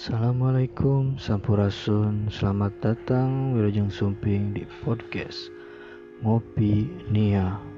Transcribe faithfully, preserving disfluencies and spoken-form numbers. Assalamualaikum Sampurasun. Selamat datang Wilujeng Sumping di podcast Ngopi Nia.